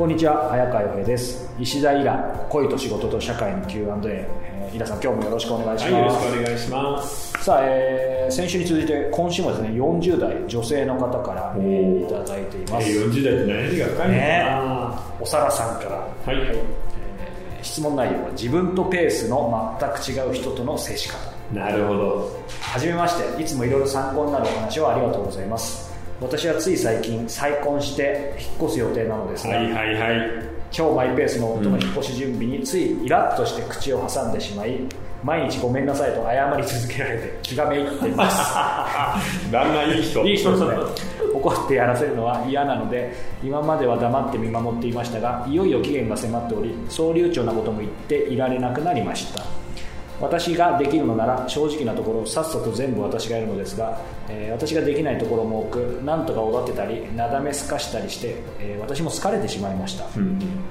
こんにちは、早川洋平です。石田イラ、恋と仕事と社会の Q&A、イラさん今日もよろしくお願いします。はい、よろしくお願いします。さあ、先週に続いて今週もですね、40代女性の方から、いただいています。40代って何が深いのかな、おさらさんから、はいはい、質問内容は自分とペースの全く違う人との接し方。なるほど。はじめまして、いつもいろいろ参考になるお話をありがとうございます。私はつい最近再婚して引っ越す予定なのですが、はいはいはい、超マイペースの夫の引っ越し準備についイラッとして口を挟んでしまい、毎日ごめんなさいと謝り続けられて気がめいっています。旦那いい人ですね。怒ってやらせるのは嫌なので、今までは黙って見守っていましたが、いよいよ期限が迫っており、そう流暢なことも言っていられなくなりました。私ができるのなら正直なところをさっさと全部私がやるのですが、私ができないところも多く、なんとかおだてたりなだめすかしたりして、私も疲れてしまいました。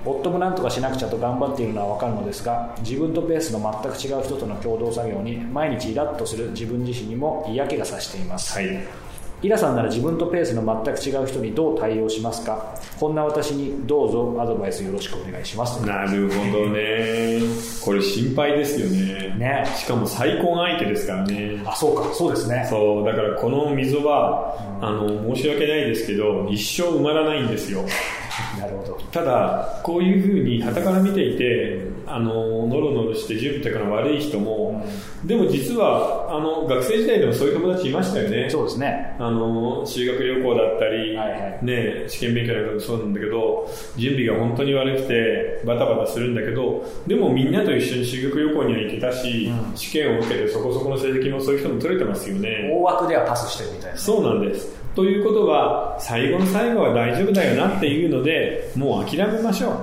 夫もなんとかしなくちゃと頑張っているのは分かるのですが、自分とペースの全く違う人との共同作業に毎日イラッとする自分自身にも嫌気がさしています。はい、イラさんなら自分とペースの全く違う人にどう対応しますか？こんな私にどうぞアドバイスよろしくお願いします。なるほどね。これ心配ですよ ね。しかも再婚相手ですからね。あ、そうか、そうですね。そうだから、この溝は、申し訳ないですけど一生埋まらないんですよ。なるほど。ただこういうふうに傍から見ていて、ノロノロして準備とかの悪い人も、でも実は学生時代でもそういう友達いましたよね。そうですね。修学旅行だったり、はいはい、ね、試験勉強なんかもそうなんだけど、準備が本当に悪くてバタバタするんだけど、でもみんなと一緒に修学旅行には行けたし、試験を受けてそこそこの成績もそういう人も取れてますよね。大枠ではパスしてるみたいな。そうなんです。ということは最後の最後は大丈夫だよなっていうので、もう諦めましょう。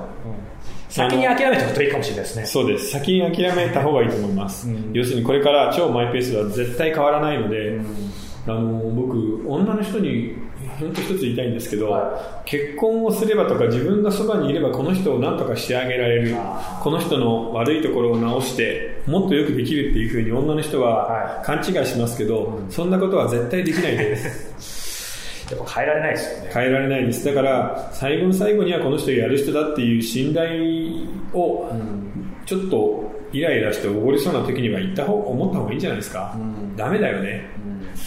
先に諦めたこといいかもしれないですね。そうです。先に諦めた方がいいと思います。要するにこれから超マイペースは絶対変わらないので、僕女の人に本当一つ言いたいんですけど、はい、結婚をすればとか自分がそばにいればこの人を何とかしてあげられる、この人の悪いところを直してもっとよくできるっていうふうに女の人は勘違いしますけど、そんなことは絶対できないです。やっぱ変えられないですよね。変えられないです。だから最後の最後にはこの人やる人だっていう信頼を、ちょっとイライラしておごりそうな時には思った方がいいんじゃないですか。ダメだよね。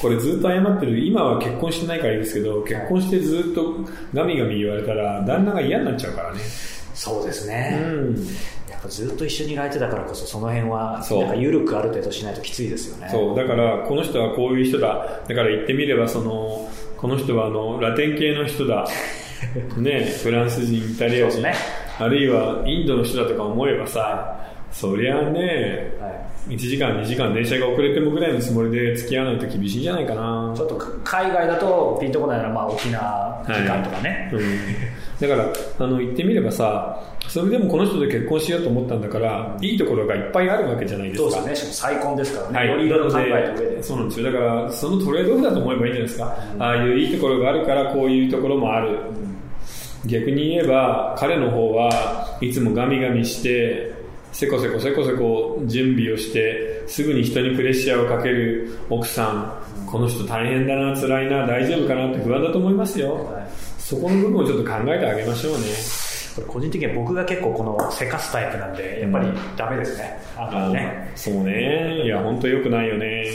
これずっと謝ってる。今は結婚してないからいいですけど、結婚してずっとガミガミ言われたら旦那が嫌になっちゃうからね。そうですね。やっぱずっと一緒にいる相手だからこそ、その辺はなんか緩くある程度しないときついですよね。そうだから、この人はこういう人だ、だから言ってみればこの人はラテン系の人だ、ね、フランス人、イタリア人、ね、あるいはインドの人だとか思えばさ、そりゃね、1時間2時間電車が遅れてもぐらいのつもりで付き合わないと厳しいんじゃないかな。ちょっと海外だとピンとこないなら、沖縄時間とかね、だから言ってみればさ、それでもこの人と結婚しようと思ったんだから、いいところがいっぱいあるわけじゃないですか。そうですね。しかも再婚ですからね。はい、よりいろいろ考えた上で。そうなんですよ。だからそのトレードオフだと思えばいいんじゃないですか。ああいういいところがあるからこういうところもある。逆に言えば彼の方はいつもガミガミして、せこせこ準備をして、すぐに人にプレッシャーをかける奥さん、この人大変だな、辛いな、大丈夫かなって不安だと思いますよ。そこの部分をちょっと考えてあげましょうね。個人的には僕が結構このせかすタイプなんで、やっぱりダメですね。そうね。いや本当良くないよね。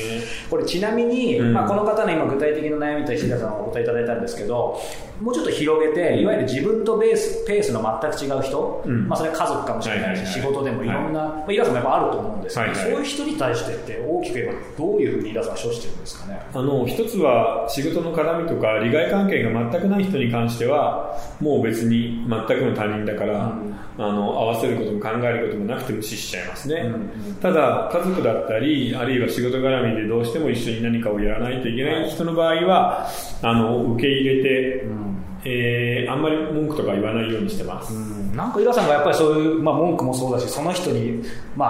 これちなみに、この方の今具体的な悩みと石田さんお答えいただいたんですけど、もうちょっと広げて、いわゆる自分とペースの全く違う人、それは家族かもしれないし、仕事でもいろんな、イラさんもやっぱあると思うんですけど、そういう人に対してって大きく言えばどういうふうにイラさんは処してるんですかね。一つは仕事の絡みとか利害関係が全くない人に関しては、もう別に全くの他人だから、合わせることも考えることもなくて無視しちゃいますね。ただ家族だったり、あるいは仕事絡みでどうしても一緒に何かをやらないといけない人の場合は、受け入れて、あんまり文句とか言わないようにしてます。なんかイラさんがやっぱりそういう、文句もそうだし、その人に、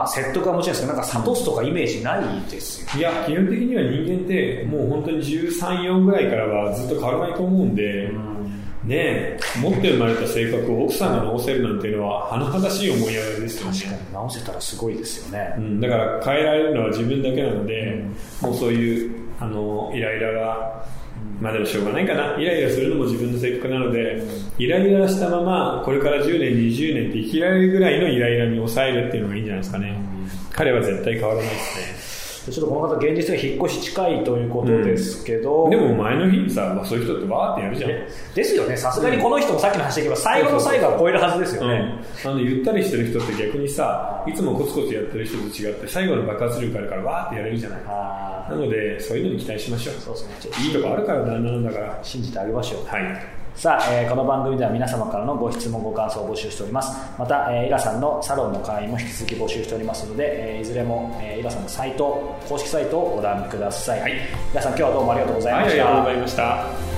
説得はもちろんですけど、なんか諭すとかイメージないですよ。いや基本的には人間ってもう本当に13、4ぐらいからはずっと変わらないと思うんで、ね、持って生まれた性格を奥さんが直せるなんていうのは甚だしい思いやりですよね。確かに直せたらすごいですよね。だから変えられるのは自分だけなので、もうそういうイライラがまあでもしょうがないかな。イライラするのも自分の性格なので、イライラしたままこれから10年20年って生きられるぐらいのイライラに抑えるっていうのがいいんじゃないですかね。彼は絶対変わらないですね。ちょっとこの方現実に引っ越し近いということですけど、でも前の日にさ、まあ、そういう人ってわーってやるじゃん、ですよね。さすがにこの人もさっきの話でいけば最後の最後は超えるはずですよね。ゆったりしてる人って逆にさ、いつもコツコツやってる人と違って最後の爆発力あるからわーってやれるじゃない。あ、なのでそういうのに期待しましょう。そうですね、いいとこあるから旦那なんだから信じてあげましょう。はい。さあ、この番組では皆様からのご質問ご感想を募集しております。また、イラさんのサロンの会員も引き続き募集しておりますので、いずれも、イラさんのサイト公式サイトをご覧ください。はい、イラさん今日はどうもありがとうございました。はい、ありがとうございました。